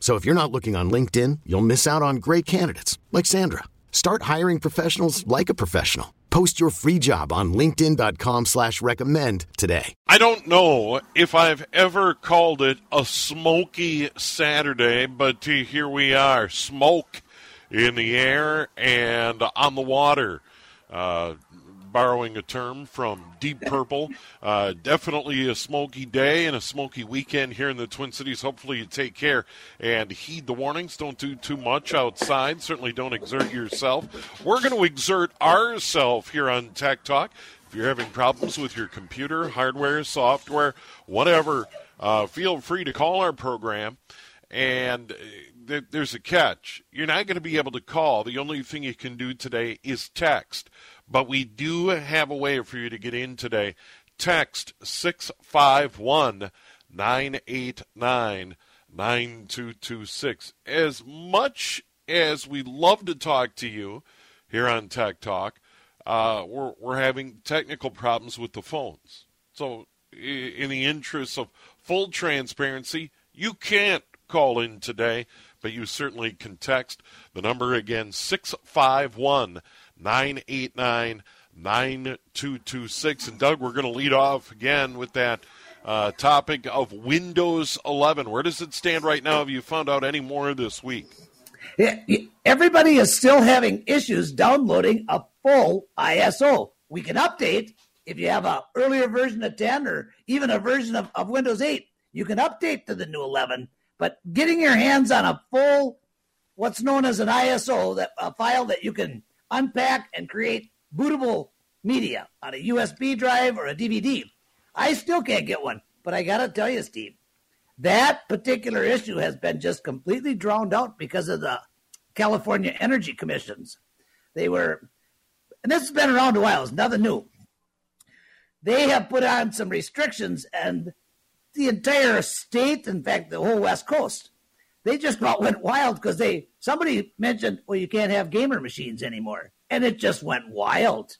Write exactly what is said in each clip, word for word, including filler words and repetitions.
So if you're not looking on LinkedIn, you'll miss out on great candidates like Sandra. Start hiring professionals like a professional. Post your free job on linkedin.com slash recommend today. I don't know if I've ever called it a smoky Saturday, but here we are. Smoke in the air and on the water. Uh, borrowing a term from Deep Purple. Uh, definitely a smoky day and a smoky weekend here in the Twin Cities. Hopefully you take care and heed the warnings. Don't do too much outside. Certainly don't exert yourself. We're going to exert ourselves here on Tech Talk. If you're having problems with your computer, hardware, software, whatever, uh, feel free to call our program. And th- there's a catch. You're not going to be able to call. The only thing you can do today is text. But we do have a way for you to get in today. Text six five one, nine eight nine, nine two two six. As much as we love to talk to you here on Tech Talk, uh, we're, we're having technical problems with the phones. So in the interest of full transparency, you can't call in today, but you certainly can text. The number again, six five one, nine eight nine, nine two two six. nine eight nine, nine two two six. And, Doug, we're going to lead off again with that uh, topic of Windows eleven. Where does it stand right now? Have you found out any more this week? Yeah, everybody is still having issues downloading a full I S O. We can update if you have an earlier version of ten or even a version of, of Windows eight. You can update to the new eleven. But getting your hands on a full, what's known as an I S O, that a file that you can unpack and create bootable media on a U S B drive or a D V D. I still can't get one, but I got to tell you, Steve, that particular issue has been just completely drowned out because of the California Energy Commissions. They were, and this has been around a while, it's nothing new. They have put on some restrictions, and the entire state, in fact, the whole West Coast, they just about went wild because they somebody mentioned, well, you can't have gamer machines anymore. And it just went wild.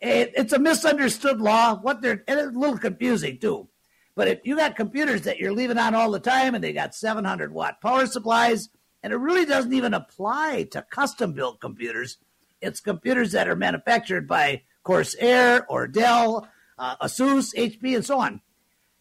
It, it's a misunderstood law. What they're and it's a little confusing, too. But if you got computers that you're leaving on all the time and they got seven hundred watt power supplies, and it really doesn't even apply to custom-built computers. It's computers that are manufactured by Corsair or Dell, uh, ASUS, H P, and so on.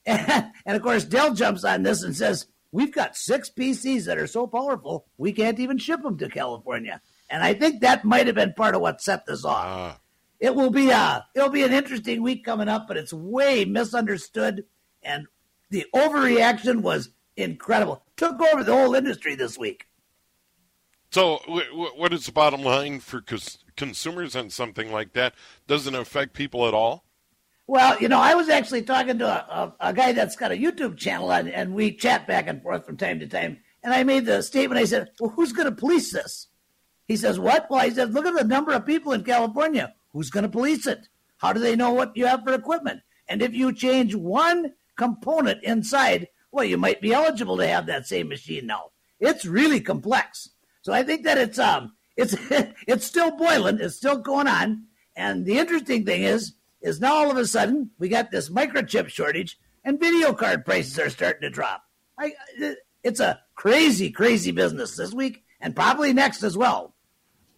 And, and, of course, Dell jumps on this and says, we've got six P Cs that are so powerful, we can't even ship them to California. And I think that might have been part of what set this off. Uh, it will be a, it'll be an interesting week coming up, but it's way misunderstood. And the overreaction was incredible. Took over the whole industry this week. So w- w- what is the bottom line for cons- consumers on something like that? Doesn't it affect people at all? Well, you know, I was actually talking to a, a, a guy that's got a YouTube channel, and, and we chat back and forth from time to time. And I made the statement, I said, well, who's going to police this? He says, what? Well, I said, look at the number of people in California. Who's going to police it? How do they know what you have for equipment? And if you change one component inside, well, you might be eligible to have that same machine now. It's really complex. So I think that it's um, it's it's still boiling. It's still going on. And the interesting thing is, is now all of a sudden we got this microchip shortage and video card prices are starting to drop. I, it's a crazy, crazy business this week and probably next as well.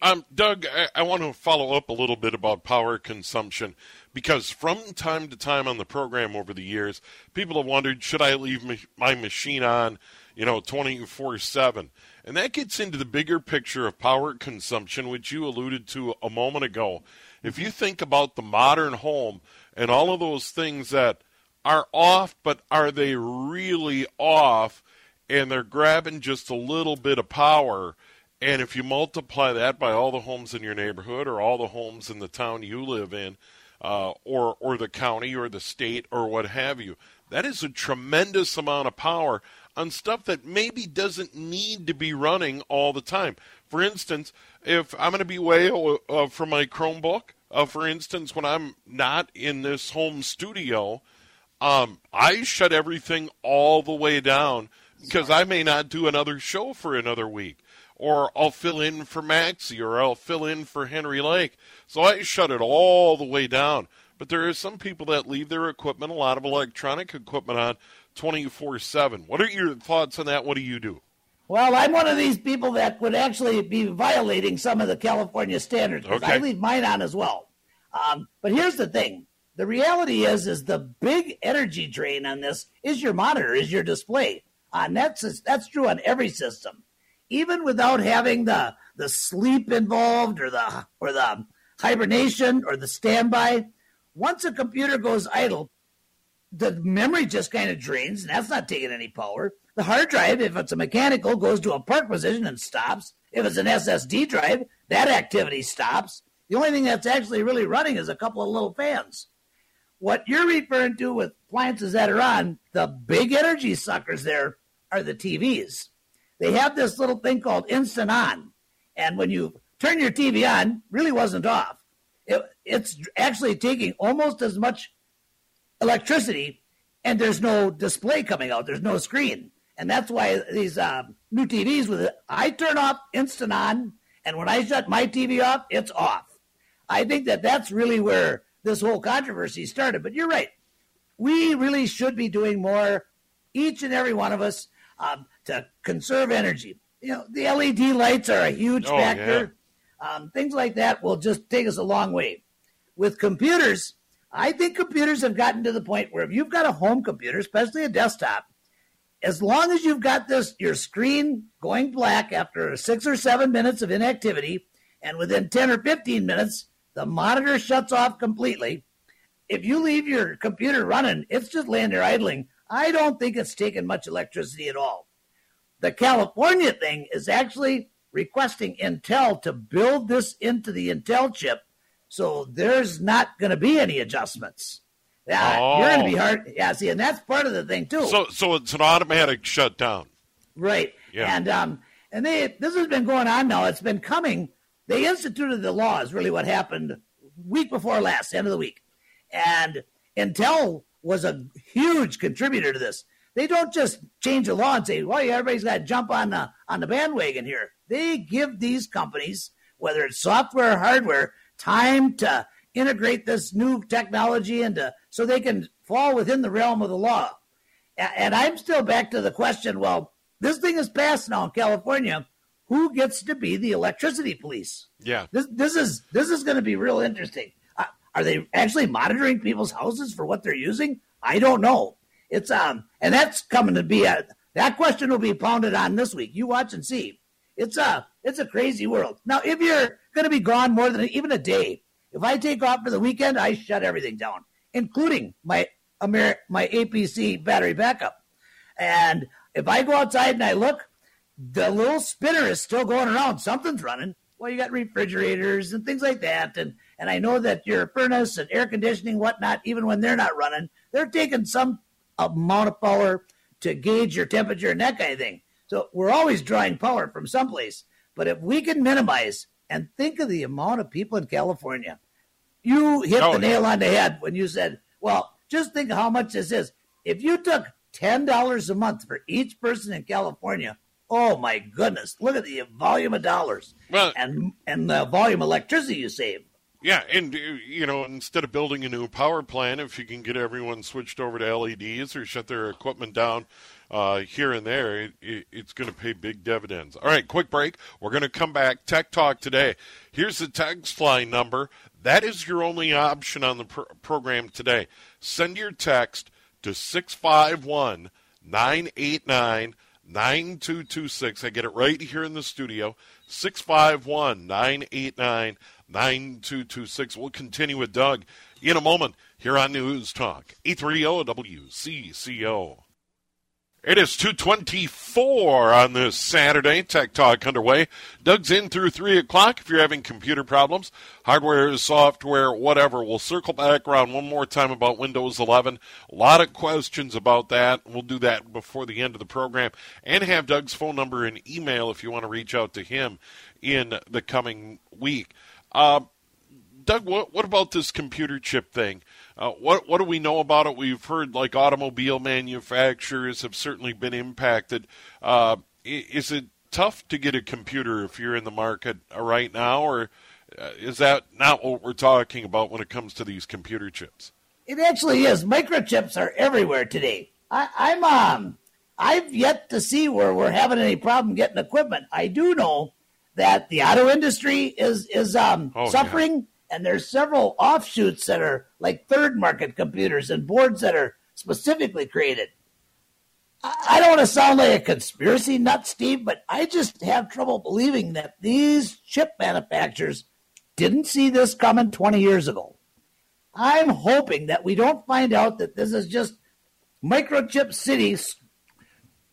Um, Doug, I, I want to follow up a little bit about power consumption because from time to time on the program over the years, people have wondered, should I leave my machine on, you know, twenty-four seven? And that gets into the bigger picture of power consumption, which you alluded to a moment ago. If you think about the modern home and all of those things that are off, but are they really off, and they're grabbing just a little bit of power, and if you multiply that by all the homes in your neighborhood or all the homes in the town you live in, uh, or, or the county or the state or what have you, that is a tremendous amount of power on stuff that maybe doesn't need to be running all the time. For instance, if I'm going to be away uh, from my Chromebook, uh, for instance, when I'm not in this home studio, um, I shut everything all the way down because I may not do another show for another week. Or I'll fill in for Maxie, or I'll fill in for Henry Lake. So I shut it all the way down. But there are some people that leave their equipment, a lot of electronic equipment on twenty-four seven. What are your thoughts on that? What do you do? Well, I'm one of these people that would actually be violating some of the California standards. Okay. I leave mine on as well. Um, but here's the thing. The reality is, is the big energy drain on this is your monitor, is your display. Uh, and that's, that's true on every system. Even without having the, the sleep involved or the or the hibernation or the standby, once a computer goes idle, the memory just kind of drains, and that's not taking any power. The hard drive, if it's a mechanical, goes to a park position and stops. If it's an S S D drive, that activity stops. The only thing that's actually really running is a couple of little fans. What you're referring to with appliances that are on, the big energy suckers there are the T Vs. They have this little thing called instant on. And when you turn your T V on, it really wasn't off. It, it's actually taking almost as much electricity, and there's no display coming out. There's no screen. And that's why these uh, new T Vs, with it, I turn off instant on, and when I shut my T V off, it's off. I think that that's really where this whole controversy started. But you're right. We really should be doing more, each and every one of us, um, to conserve energy. You know, the L E D lights are a huge oh, factor. Yeah. Um, things like that will just take us a long way. With computers, I think computers have gotten to the point where if you've got a home computer, especially a desktop, as long as you've got this, your screen going black after six or seven minutes of inactivity, and within ten or fifteen minutes, the monitor shuts off completely. If you leave your computer running, it's just laying there idling. I don't think it's taking much electricity at all. The California thing is actually requesting Intel to build this into the Intel chip, so there's not going to be any adjustments. Yeah, oh. You're going to be hard. Yeah, see, and that's part of the thing too. So, so it's an automatic shutdown, right? Yeah. And um, and they this has been going on now. It's been coming. They instituted the law is really what happened week before last, end of the week, and Intel was a huge contributor to this. They don't just change the law and say, well, everybody's got to jump on the on the bandwagon here. They give these companies, whether it's software or hardware, time to integrate this new technology into so they can fall within the realm of the law. And I'm still back to the question, well, this thing is passed now in California. Who gets to be the electricity police? Yeah. This this is this is going to be real interesting. Uh, are they actually monitoring people's houses for what they're using? I don't know. It's um, and that's coming to be a that question will be pounded on this week. You watch and see. It's a it's a crazy world. Now, if you're going to be gone more than even a day, if I take off for the weekend, I shut everything down, including my Ameri- my A P C battery backup. And if I go outside and I look, the little spinner is still going around. Something's running. Well, you got refrigerators and things like that, and and I know that your furnace and air conditioning, whatnot, even when they're not running, they're taking some amount of power to gauge your temperature and that kind of thing. So we're always drawing power from someplace. But if we can minimize, and think of the amount of people in California, you hit oh, the nail on the head when you said, well, just think of how much this is. If you took ten dollars a month for each person in California, oh my goodness, look at the volume of dollars well, and, and the volume of electricity you save. Yeah, and, you know, instead of building a new power plant, if you can get everyone switched over to L E Ds or shut their equipment down uh, here and there, it, it, it's going to pay big dividends. All right, quick break. We're going to come back. Tech Talk today. Here's the text line number. That is your only option on the pr- program today. Send your text to six five one, nine eight nine, nine eight nine. nine two two six. I get it right here in the studio, six five one, nine eight nine, nine two two six. We'll continue with Doug in a moment here on News Talk eight thirty W C C O. It is two twenty-four on this Saturday. Tech Talk underway. Doug's in through three o'clock. If you're having computer problems, hardware, software, whatever, we'll circle back around one more time about Windows eleven. A lot of questions about that. We'll do that before the end of the program. And have Doug's phone number and email if you want to reach out to him in the coming week. Uh, Doug, what, what about this computer chip thing? Uh, what what do we know about it? We've heard like automobile manufacturers have certainly been impacted. Uh, is it tough to get a computer if you're in the market right now, or is that not what we're talking about when it comes to these computer chips? It actually is. Microchips are everywhere today. I, I'm um, I've yet to see where we're having any problem getting equipment. I do know that the auto industry is is um, oh, suffering. Yeah. And there's several offshoots that are like third market computers and boards that are specifically created. I don't want to sound like a conspiracy nut, Steve, but I just have trouble believing that these chip manufacturers didn't see this coming twenty years ago. I'm hoping that we don't find out that this is just microchip cities,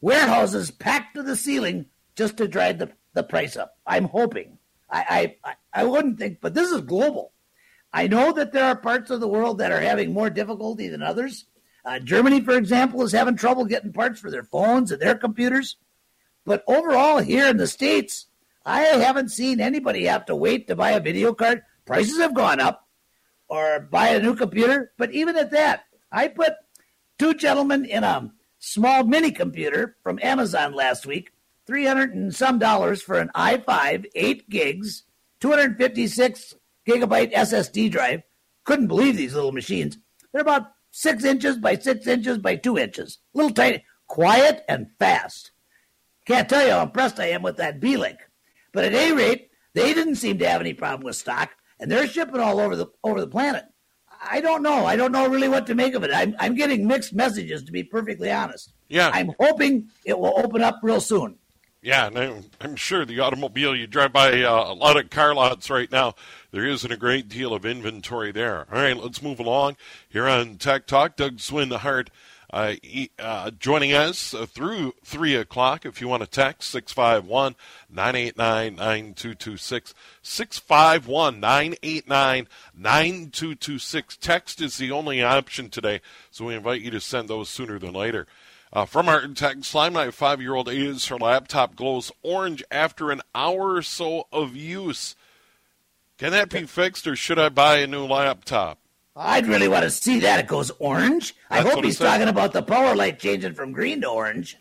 warehouses packed to the ceiling just to drive the, the price up. I'm hoping. I, I I wouldn't think, but this is global. I know that there are parts of the world that are having more difficulty than others. Uh, Germany, for example, is having trouble getting parts for their phones and their computers. But overall, here in the States, I haven't seen anybody have to wait to buy a video card. Prices have gone up, or buy a new computer. But even at that, I put two gentlemen in a small mini computer from Amazon last week. three hundred and some dollars for an i five, eight gigs, two hundred fifty-six gigabyte S S D drive. Couldn't believe these little machines. They're about six inches by six inches by two inches. Little tiny, quiet and fast. Can't tell you how impressed I am with that Beelink. But at any rate, they didn't seem to have any problem with stock, and they're shipping all over the over the planet. I don't know. I don't know really what to make of it. I'm I'm getting mixed messages, to be perfectly honest. Yeah, I'm hoping it will open up real soon. Yeah, and I'm, I'm sure the automobile, you drive by uh, a lot of car lots right now, there isn't a great deal of inventory there. All right, let's move along here on Tech Talk. Doug Swindehart uh, uh, joining us uh, through three o'clock. If you want to text, six five one, nine eight nine, nine two two six, six five one, nine eight nine, nine two two six. Text is the only option today, so we invite you to send those sooner than later. Uh, from our text line, my five-year-old A's, her laptop glows orange after an hour or so of use. Can that be fixed, or should I buy a new laptop? I'd really want to see that. It goes orange. That's I hope he's talking about the power light changing from green to orange.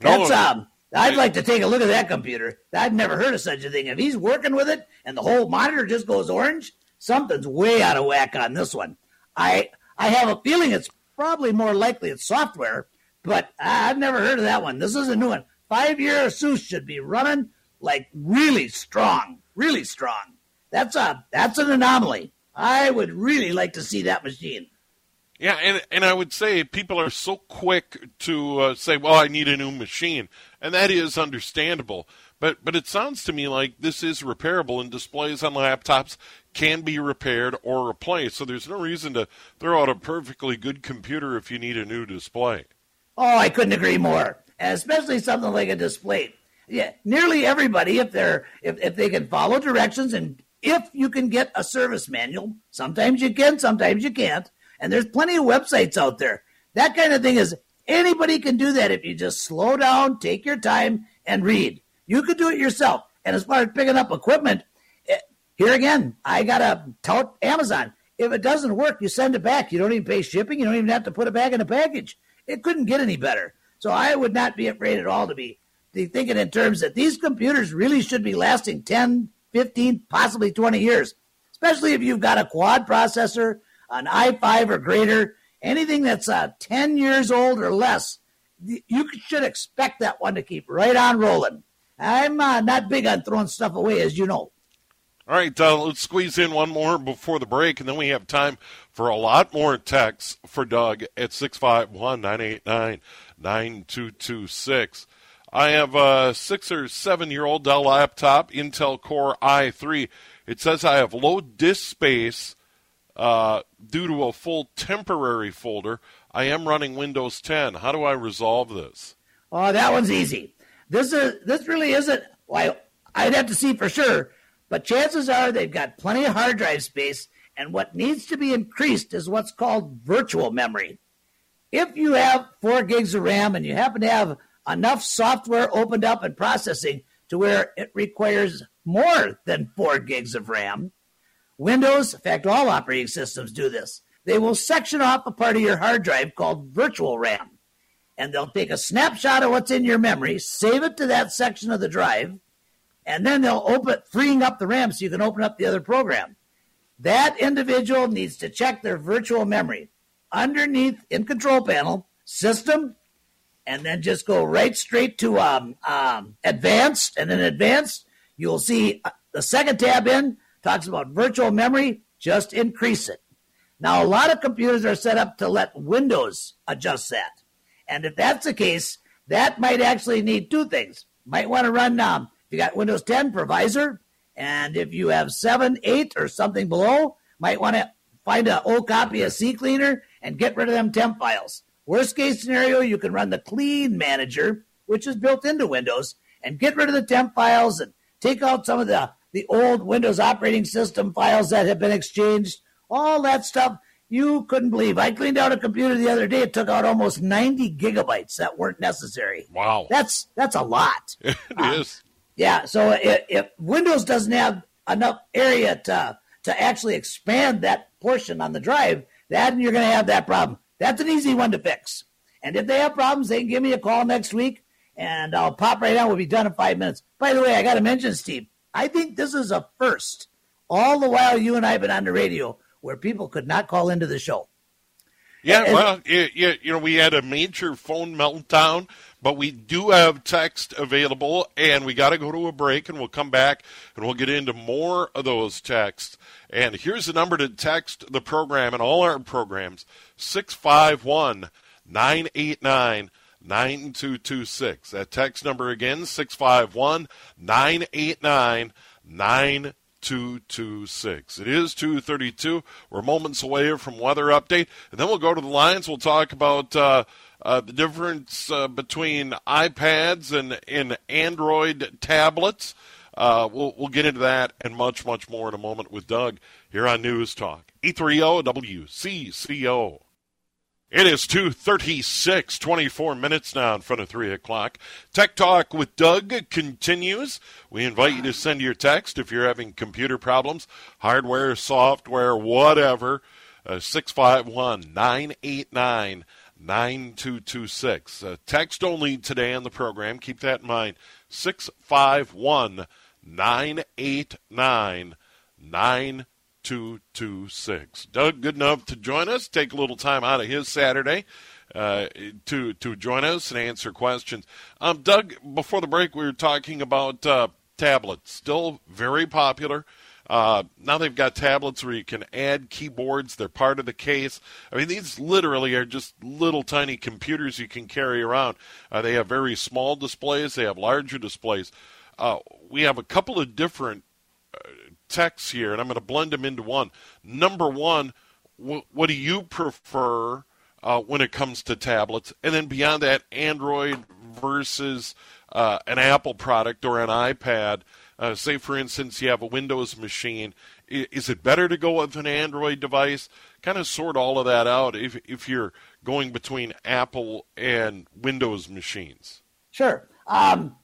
That's no, um. I'd it, like to take a look at that computer. I've never heard of such a thing. If he's working with it and the whole monitor just goes orange, something's way out of whack on this one. I I have a feeling it's probably more likely it's software. But I've never heard of that one. This is a new one. Five-year ASUS should be running like really strong, really strong. That's a that's an anomaly. I would really like to see that machine. Yeah, and and I would say people are so quick to uh, say, well, I need a new machine, and that is understandable. But but it sounds to me like this is repairable, and displays on laptops can be repaired or replaced. So there's no reason to throw out a perfectly good computer if you need a new display. Oh, I couldn't agree more, especially something like a display. Yeah, nearly everybody, if they're if, if they can follow directions, and if you can get a service manual, sometimes you can, sometimes you can't, and there's plenty of websites out there. That kind of thing is, anybody can do that if you just slow down, take your time, and read. You could do it yourself. And as far as picking up equipment, here again, I got to tout Amazon. If it doesn't work, you send it back. You don't even pay shipping. You don't even have to put it back in a package. It couldn't get any better. So I would not be afraid at all to be thinking in terms that these computers really should be lasting ten, fifteen, possibly twenty years, especially if you've got a quad processor, an i five or greater, anything that's uh, ten years old or less. You should expect that one to keep right on rolling. I'm uh, not big on throwing stuff away, as you know. All right, uh, let's squeeze in one more before the break, and then we have time for a lot more texts for Doug at six five one, nine eight nine, nine two two six. I have a six or seven-year-old Dell laptop, Intel Core i three. It says I have low disk space uh, due to a full temporary folder. I am running Windows ten. How do I resolve this? Oh, that one's easy. This is this really isn't. Well, I'd have to see for sure, but chances are they've got plenty of hard drive space, and what needs to be increased is what's called virtual memory. If you have four gigs of RAM and you happen to have enough software opened up and processing to where it requires more than four gigs of RAM, Windows, in fact, all operating systems do this. They will section off a part of your hard drive called virtual RAM, and they'll take a snapshot of what's in your memory, save it to that section of the drive, and then they'll open it, freeing up the RAM so you can open up the other program. That individual needs to check their virtual memory underneath in Control Panel, System, and then just go right straight to um, um, Advanced. And in Advanced, you'll see the second tab in talks about virtual memory. Just increase it. Now, a lot of computers are set up to let Windows adjust that. And if that's the case, that might actually need two things. Might want to run, um, if you got Windows ten, Provisor, and if you have seven, eight, or something below, might want to find an old copy of CCleaner and get rid of them temp files. Worst case scenario, you can run the Clean Manager, which is built into Windows, and get rid of the temp files and take out some of the, the old Windows operating system files that have been exchanged, all that stuff. You couldn't believe. I cleaned out a computer the other day. It took out almost ninety gigabytes that weren't necessary. Wow. That's that's a lot. It uh, is. Yeah, so if, if Windows doesn't have enough area to, to actually expand that portion on the drive, then you're going to have that problem. That's an easy one to fix. And if they have problems, they can give me a call next week, and I'll pop right out. We'll be done in five minutes. By the way, I got to mention, Steve, I think this is a first. All the while you and I have been on the radio, where people could not call into the show. Yeah, and, well, it, it, you know, we had a major phone meltdown, but we do have text available, and we got to go to a break, and we'll come back, and we'll get into more of those texts. And here's the number to text the program and all our programs, six five one, nine eight nine, nine two two six. That text number again, six five one, nine eight nine, nine two two six. two two six. It is two thirty-two. We're moments away from weather update, and then we'll go to the lines. We'll talk about uh, uh, the difference uh, between iPads and, and Android tablets. Uh, we'll, we'll get into that and much, much more in a moment with Doug here on News Talk eight thirty W C C O. It is two thirty-six, twenty-four minutes now in front of three o'clock. Tech Talk with Doug continues. We invite you to send your text if you're having computer problems, hardware, software, whatever, uh, six five one, nine eight nine, nine two two six. Uh, text only today on the program. Keep that in mind, six five one, nine eight nine, nine two two six. two two six. Doug Goodenough to join us, take a little time out of his Saturday uh, to to join us and answer questions. Um, Doug, before the break, we were talking about uh, tablets, still very popular. Uh, now they've got tablets where you can add keyboards. They're part of the case. I mean, these literally are just little tiny computers you can carry around. Uh, they have very small displays. They have larger displays. Uh, we have a couple of different texts here, and I'm going to blend them into one. Number one, wh- what do you prefer uh, when it comes to tablets? And then beyond that, Android versus uh, an Apple product or an iPad. Uh, say, for instance, you have a Windows machine. I- is it better to go with an Android device? Kind of sort all of that out if if you're going between Apple and Windows machines. Sure. Um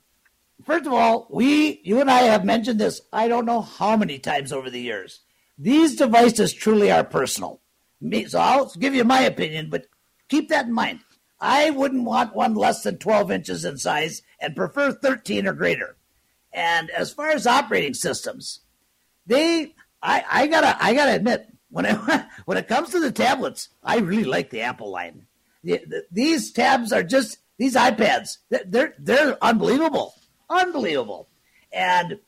First of all, we, you and I have mentioned this I don't know how many times over the years. These devices truly are personal. Me, so I'll give you my opinion, but keep that in mind. I wouldn't want one less than twelve inches in size and prefer thirteen or greater. And as far as operating systems, they, I, I gotta, I gotta admit, when I, when it comes to the tablets, I really like the Apple line. The, the, these tabs are just, these iPads, they're, they're unbelievable. Unbelievable. And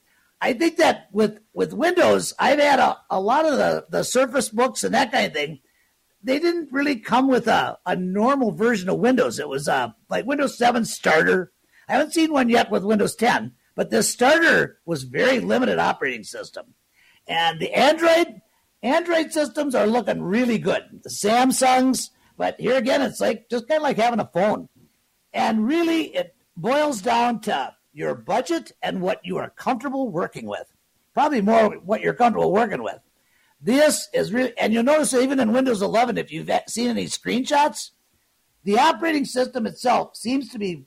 I think that with, with Windows, I've had a, a lot of the, the Surface books and that kind of thing. They didn't really come with a, a normal version of Windows. It was uh, like Windows seven Starter. I haven't seen one yet with Windows ten, but this starter was very limited operating system. And the Android Android systems are looking really good. The Samsungs, but here again, it's like just kind of like having a phone. And really, it boils down to your budget and what you are comfortable working with. Probably more what you're comfortable working with. This is really, and you'll notice even in Windows eleven, if you've seen any screenshots, the operating system itself seems to be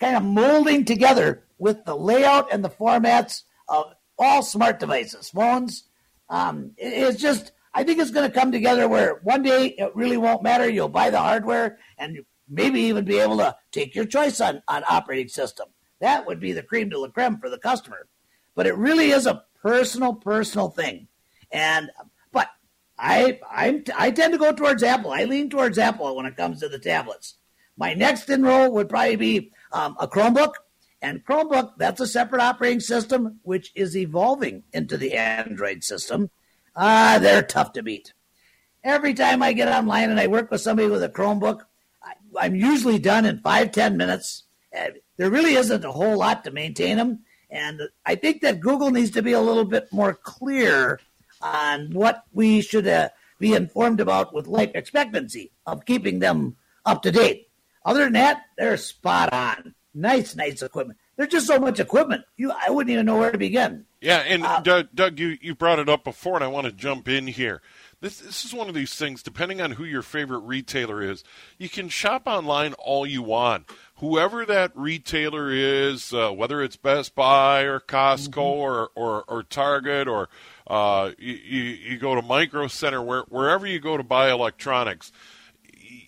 kind of molding together with the layout and the formats of all smart devices, phones. Um, it's just, I think it's going to come together where one day it really won't matter. You'll buy the hardware and maybe even be able to take your choice on, on operating system. That would be the crème de la crème for the customer. But it really is a personal, personal thing. And but I I'm, I tend to go towards Apple. I lean towards Apple when it comes to the tablets. My next in row would probably be um, a Chromebook. And Chromebook, that's a separate operating system, which is evolving into the Android system. Ah, they're tough to beat. Every time I get online and I work with somebody with a Chromebook, I, I'm usually done in five, ten minutes. There really isn't a whole lot to maintain them. And I think that Google needs to be a little bit more clear on what we should uh, be informed about with life expectancy of keeping them up to date. Other than that, they're spot on. Nice, nice equipment. There's just so much equipment. You, I wouldn't even know where to begin. Yeah, and uh, Doug, Doug you, you brought it up before, and I want to jump in here. This, this is one of these things, depending on who your favorite retailer is, you can shop online all you want. Whoever that retailer is, uh, whether it's Best Buy or Costco mm-hmm. or, or, or Target or uh, you, you, you go to Micro Center, where, wherever you go to buy electronics,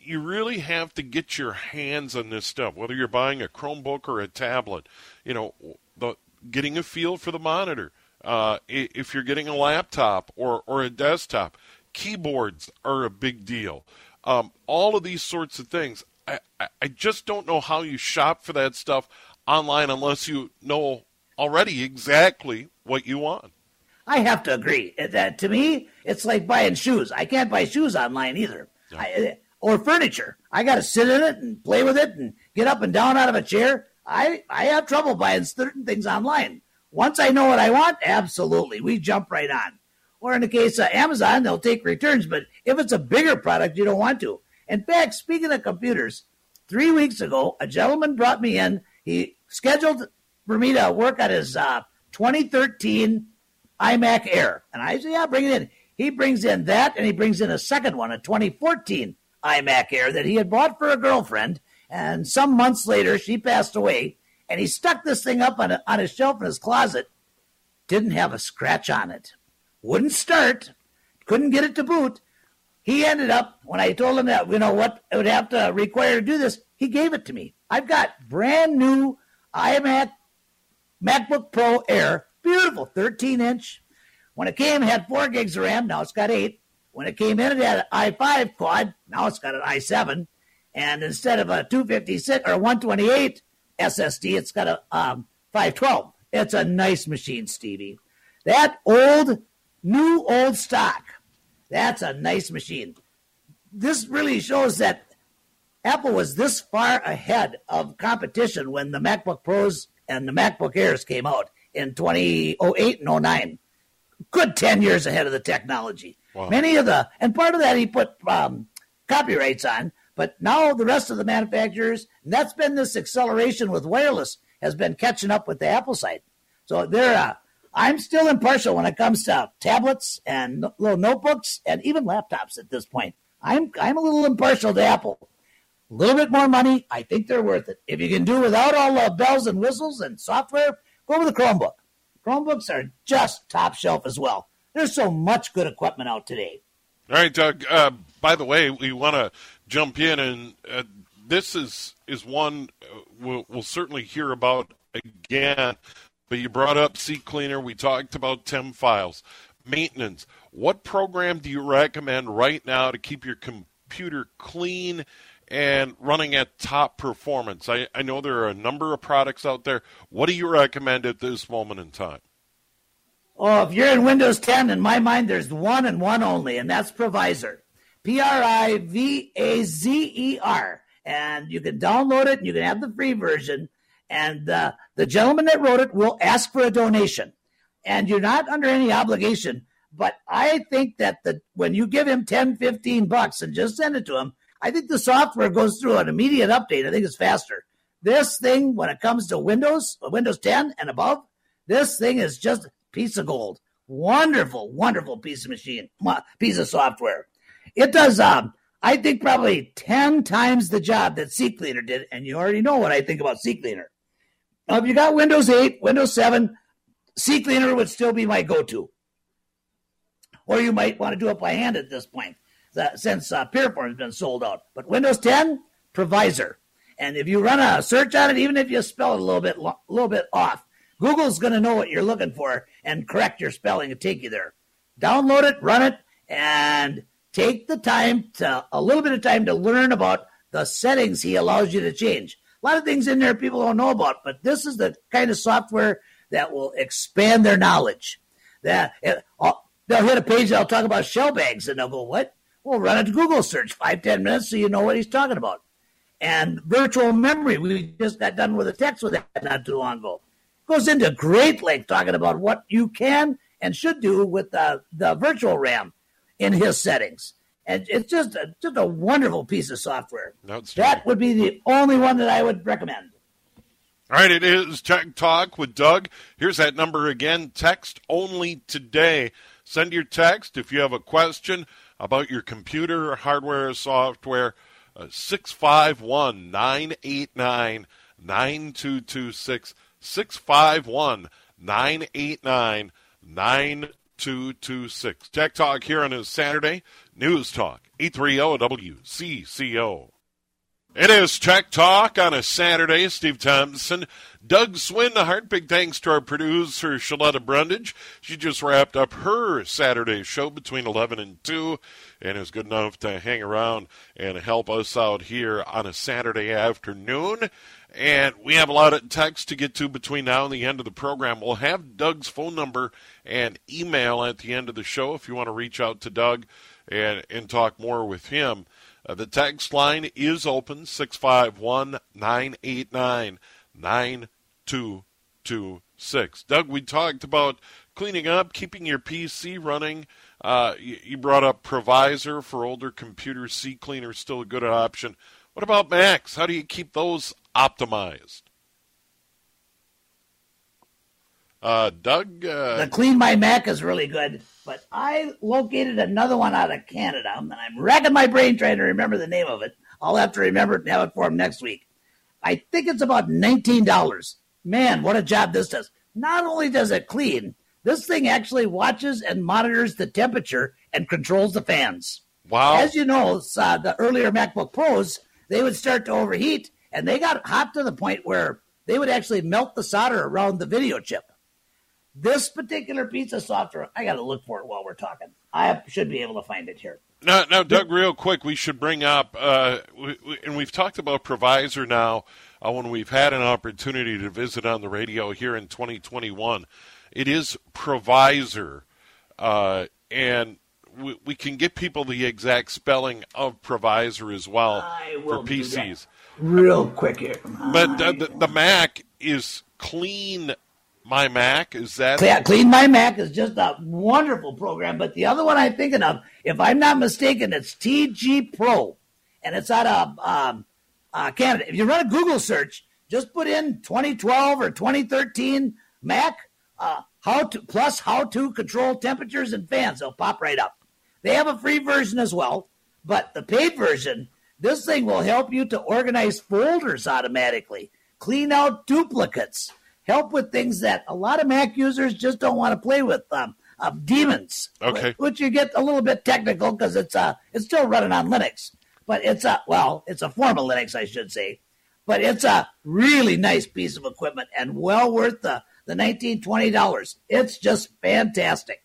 you really have to get your hands on this stuff, whether you're buying a Chromebook or a tablet, you know, the, getting a feel for the monitor. Uh, if you're getting a laptop or, or a desktop, keyboards are a big deal. Um, all of these sorts of things. I, I just don't know how you shop for that stuff online unless you know already exactly what you want. I have to agree that to me, it's like buying shoes. I can't buy shoes online either. No. I, or furniture. I got to sit in it and play with it and get up and down out of a chair. I, I have trouble buying certain things online. Once I know what I want, absolutely. We jump right on. Or in the case of Amazon, they'll take returns, but if it's a bigger product, you don't want to. In fact, speaking of computers, three weeks ago, a gentleman brought me in. He scheduled for me to work on his uh, twenty thirteen iMac Air. And I said, yeah, bring it in. He brings in that, and he brings in a second one, a twenty fourteen iMac Air that he had bought for a girlfriend. And some months later, she passed away. And he stuck this thing up on, a, on his shelf in his closet. Didn't have a scratch on it. Wouldn't start. Couldn't get it to boot. He ended up, when I told him that, you know what, it would have to require to do this, he gave it to me. I've got brand new iMac MacBook Pro Air. Beautiful, thirteen inch. When it came, it had four gigs of RAM. Now it's got eight. When it came in, it had an i five quad. Now it's got an i seven. And instead of a two fifty-six or one twenty-eight S S D, it's got a um, five twelve. It's a nice machine, Stevie. That old, new old stock, that's a nice machine. This really shows that Apple was this far ahead of competition when the MacBook Pros and the MacBook Airs came out in two thousand eight and oh nine. Good ten years ahead of the technology. Wow. Many of the, and part of that he put um, copyrights on. But now the rest of the manufacturers, and that's been this acceleration with wireless, has been catching up with the Apple side. So they're, uh, I'm still impartial when it comes to tablets and little notebooks and even laptops at this point. I'm I'm a little impartial to Apple. A little bit more money, I think they're worth it. If you can do without all the bells and whistles and software, go with the Chromebook. Chromebooks are just top shelf as well. There's so much good equipment out today. All right, Doug. Uh, by the way, we want to jump in, and uh, this is is one we'll, we'll certainly hear about again. But you brought up CCleaner. We talked about temp files, maintenance. What program do you recommend right now to keep your computer clean and running at top performance? I, I know there are a number of products out there. What do you recommend at this moment in time? Oh, if you're in Windows ten, in my mind, there's one and one only, and that's Provisor. P R I V A Z E R. And you can download it, and you can have the free version. And uh, the gentleman that wrote it will ask for a donation. And you're not under any obligation. But I think that the when you give him ten, fifteen bucks and just send it to him, I think the software goes through an immediate update. I think it's faster. This thing, when it comes to Windows, Windows ten and above, this thing is just a piece of gold. Wonderful, wonderful piece of machine, piece of software. It does, um, I think, probably ten times the job that CCleaner did. And you already know what I think about CCleaner. Now, if you got Windows eight, Windows seven, CCleaner would still be my go-to. Or you might want to do it by hand at this point, since uh, Peerform has been sold out. But Windows ten, Provisor. And if you run a search on it, even if you spell it a little bit, a little bit off, Google's going to know what you're looking for and correct your spelling and take you there. Download it, run it, and take the time, to a little bit of time to learn about the settings he allows you to change. A lot of things in there people don't know about, but this is the kind of software that will expand their knowledge. That it, they'll hit a page that'll talk about shell bags, and they'll go, what? Well, run a Google search, five, ten minutes, so you know what he's talking about. And virtual memory, we just got done with a text with that not too long ago. Goes into great length talking about what you can and should do with the, the virtual RAM in his settings. And it's just a, just a wonderful piece of software. That would be the only one that I would recommend. All right, it is Tech Talk with Doug. Here's that number again, text only today. Send your text if you have a question about your computer, hardware, or software, uh, six five one, nine eight nine, nine two two six, six five one, nine eight nine, nine two two six. Tech Talk here on a Saturday. News Talk eight thirty W C C O. It is Tech Talk on a Saturday. Steve Thompson, Doug Swinhart. Big thanks to our producer, Shaletta Brundage. She just wrapped up her Saturday show between eleven and two and is good enough to hang around and help us out here on a Saturday afternoon. And we have a lot of text to get to between now and the end of the program. We'll have Doug's phone number and email at the end of the show if you want to reach out to Doug and, and talk more with him. Uh, the text line is open, six five one, nine eight nine, nine two two six. Doug, we talked about cleaning up, keeping your P C running. Uh, you, you brought up Provisor for older computers. CCleaner is still a good option. What about Macs? How do you keep those optimized? Uh, Doug? Uh, the Clean My Mac is really good, but I located another one out of Canada, and I'm racking my brain trying to remember the name of it. I'll have to remember it and have it for him next week. I think it's about nineteen dollars. Man, what a job this does. Not only does it clean, this thing actually watches and monitors the temperature and controls the fans. Wow. As you know, uh, the earlier MacBook Pros, they would start to overheat, and they got hot to the point where they would actually melt the solder around the video chip. This particular piece of software, I got to look for it while we're talking. I should be able to find it here. Now, now Doug, real quick, we should bring up, uh, we, we, and we've talked about Provisor now uh, when we've had an opportunity to visit on the radio here in twenty twenty-one. It is Provisor, uh, and we, we can get people the exact spelling of Provisor as well for P Cs. Real quick here. But uh, the, the Mac is Clean My Mac, is that? Yeah, Clean My Mac is just a wonderful program. But the other one I'm thinking of, if I'm not mistaken, it's T G Pro, and it's out of um, uh, Canada. If you run a Google search, just put in twenty twelve or twenty thirteen Mac, uh, how to plus how to control temperatures and fans. They'll pop right up. They have a free version as well, but the paid version, this thing will help you to organize folders automatically, clean out duplicates, help with things that a lot of Mac users just don't want to play with, um, uh, daemons, okay. Which you get a little bit technical because it's uh, it's still running on Linux. But it's a, well, it's a form of Linux, I should say. But it's a really nice piece of equipment and well worth the, the nineteen dollars, twenty dollars. It's just fantastic.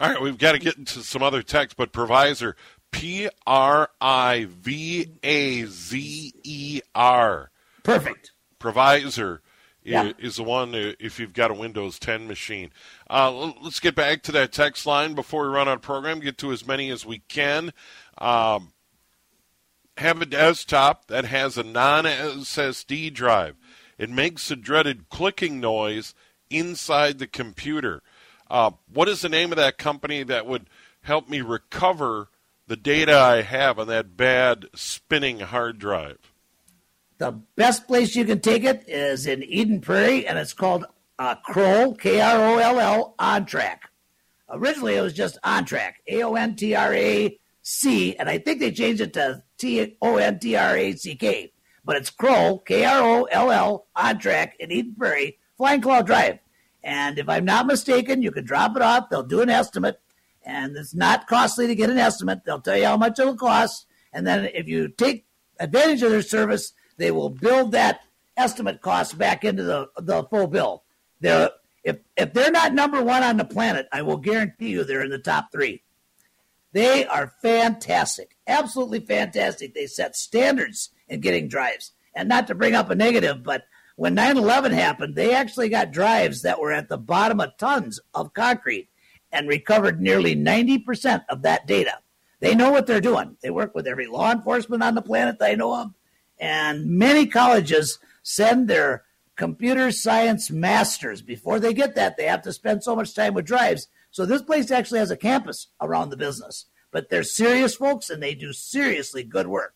All right, we've got to get into some other text, but Provisor, P R I V A Z E R. Perfect. Provisor. Yeah. Is the one if you've got a Windows ten machine. Uh, let's get back to that text line before we run out of program, get to as many as we can. Um, have a desktop that has a non S S D drive. It makes the dreaded clicking noise inside the computer. Uh, what is the name of that company that would help me recover the data I have on that bad spinning hard drive? The best place you can take it is in Eden Prairie, and it's called uh, Kroll, K R O L L, Ontrack. Originally, it was just Ontrack, A O N T R A C, and I think they changed it to T O N T R A C K. But it's Kroll, K R O L L, Ontrack in Eden Prairie, Flying Claw Drive. And if I'm not mistaken, you can drop it off. They'll do an estimate, and it's not costly to get an estimate. They'll tell you how much it'll cost, and then if you take advantage of their service, they will build that estimate cost back into the, the full bill. They're, if if they're not number one on the planet, I will guarantee you they're in the top three. They are fantastic, absolutely fantastic. They set standards in getting drives. And not to bring up a negative, but when nine eleven happened, they actually got drives that were at the bottom of tons of concrete and recovered nearly ninety percent of that data. They know what they're doing. They work with every law enforcement on the planet that I know of. And many colleges send their computer science masters. Before they get that, they have to spend so much time with drives. So this place actually has a campus around the business. But they're serious folks, and they do seriously good work.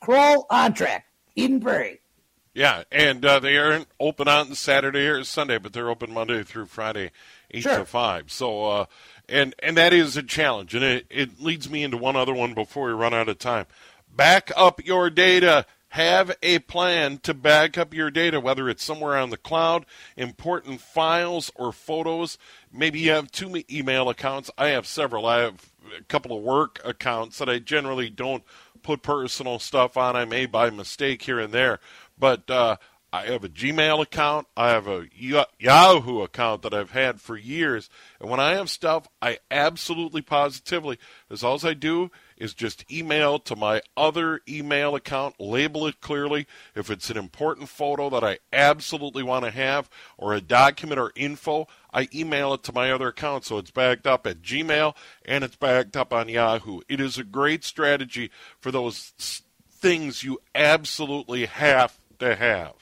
Kroll Ontrack, Eden Prairie. Yeah, and uh, they aren't open on Saturday or Sunday, but they're open Monday through Friday, eight sure. to five. So, uh, and and that is a challenge, and it, it leads me into one other one before we run out of time. Back up your data. Have a plan to back up your data, whether it's somewhere on the cloud, important files or photos. Maybe you have two email accounts. I have several. I have a couple of work accounts that I generally don't put personal stuff on. I may by mistake here and there, but uh, I have a Gmail account. I have a Yahoo account that I've had for years. And when I have stuff, I absolutely positively, as all I do is just email to my other email account, label it clearly. If it's an important photo that I absolutely want to have or a document or info, I email it to my other account so it's backed up at Gmail and it's backed up on Yahoo. It is a great strategy for those things you absolutely have to have.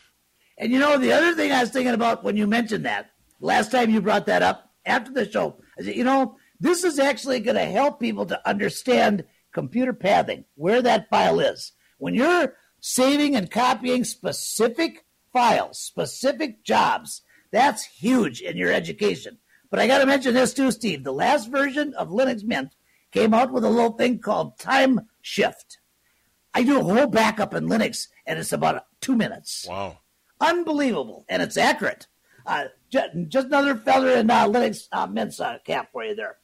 And, you know, the other thing I was thinking about when you mentioned that, last time you brought that up after the show, I said, you know, this is actually going to help people to understand computer pathing, where that file is. When you're saving and copying specific files, specific jobs, that's huge in your education. But I got to mention this too, Steve. The last version of Linux Mint came out with a little thing called Time Shift. I do a whole backup in Linux, and it's about two minutes. Wow. Unbelievable, and it's accurate. Uh, just, just another feather in uh, Linux uh, Mint's uh, cap for you there.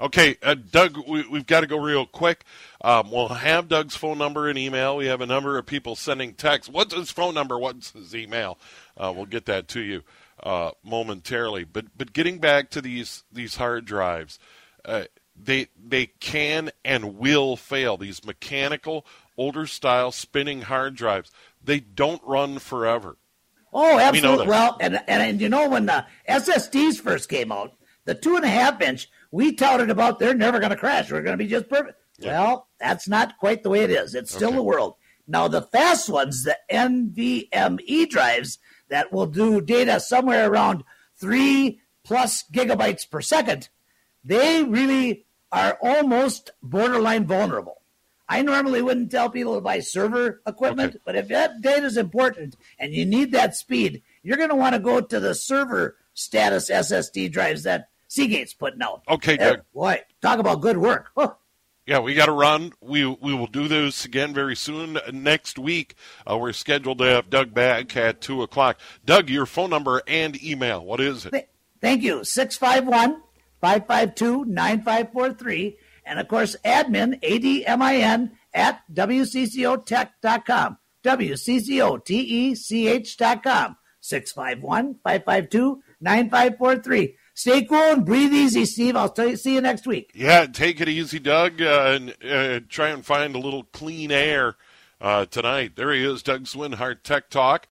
Okay, uh, Doug, we, we've got to go real quick. Um, we'll have Doug's phone number and email. We have a number of people sending texts. What's his phone number? What's his email? Uh, we'll get that to you uh, momentarily. But but getting back to these these hard drives, uh, they they can and will fail. These mechanical, older style spinning hard drives, they don't run forever. Oh, absolutely. We know well, and, and and you know when the S S Ds first came out, the two and a half inch. We touted about they're never going to crash. We're going to be just perfect. Yeah. Well, that's not quite the way it is. It's still okay. The world. Now, the fast ones, the N V M E drives that will do data somewhere around three plus gigabytes per second, they really are almost borderline vulnerable. I normally wouldn't tell people to buy server equipment, okay. But if that data is important and you need that speed, you're going to want to go to the server status S S D drives that Seagate's putting out. Okay, there, Doug. Boy, talk about good work. Huh. Yeah, we got to run. We we will do this again very soon. Next week, uh, we're scheduled to have Doug back at two o'clock. Doug, your phone number and email. What is it? Th- thank you. six five one, five five two, nine five four three. And, of course, admin, A D M I N, at W C C O Tech dot com. W C C O T E C H dot com. six five one, five five two, nine five four three. Stay cool and breathe easy, Steve. I'll tell you, see you next week. Yeah, take it easy, Doug, uh, and uh, try and find a little clean air uh, tonight. There he is, Doug Swinhart, Tech Talk.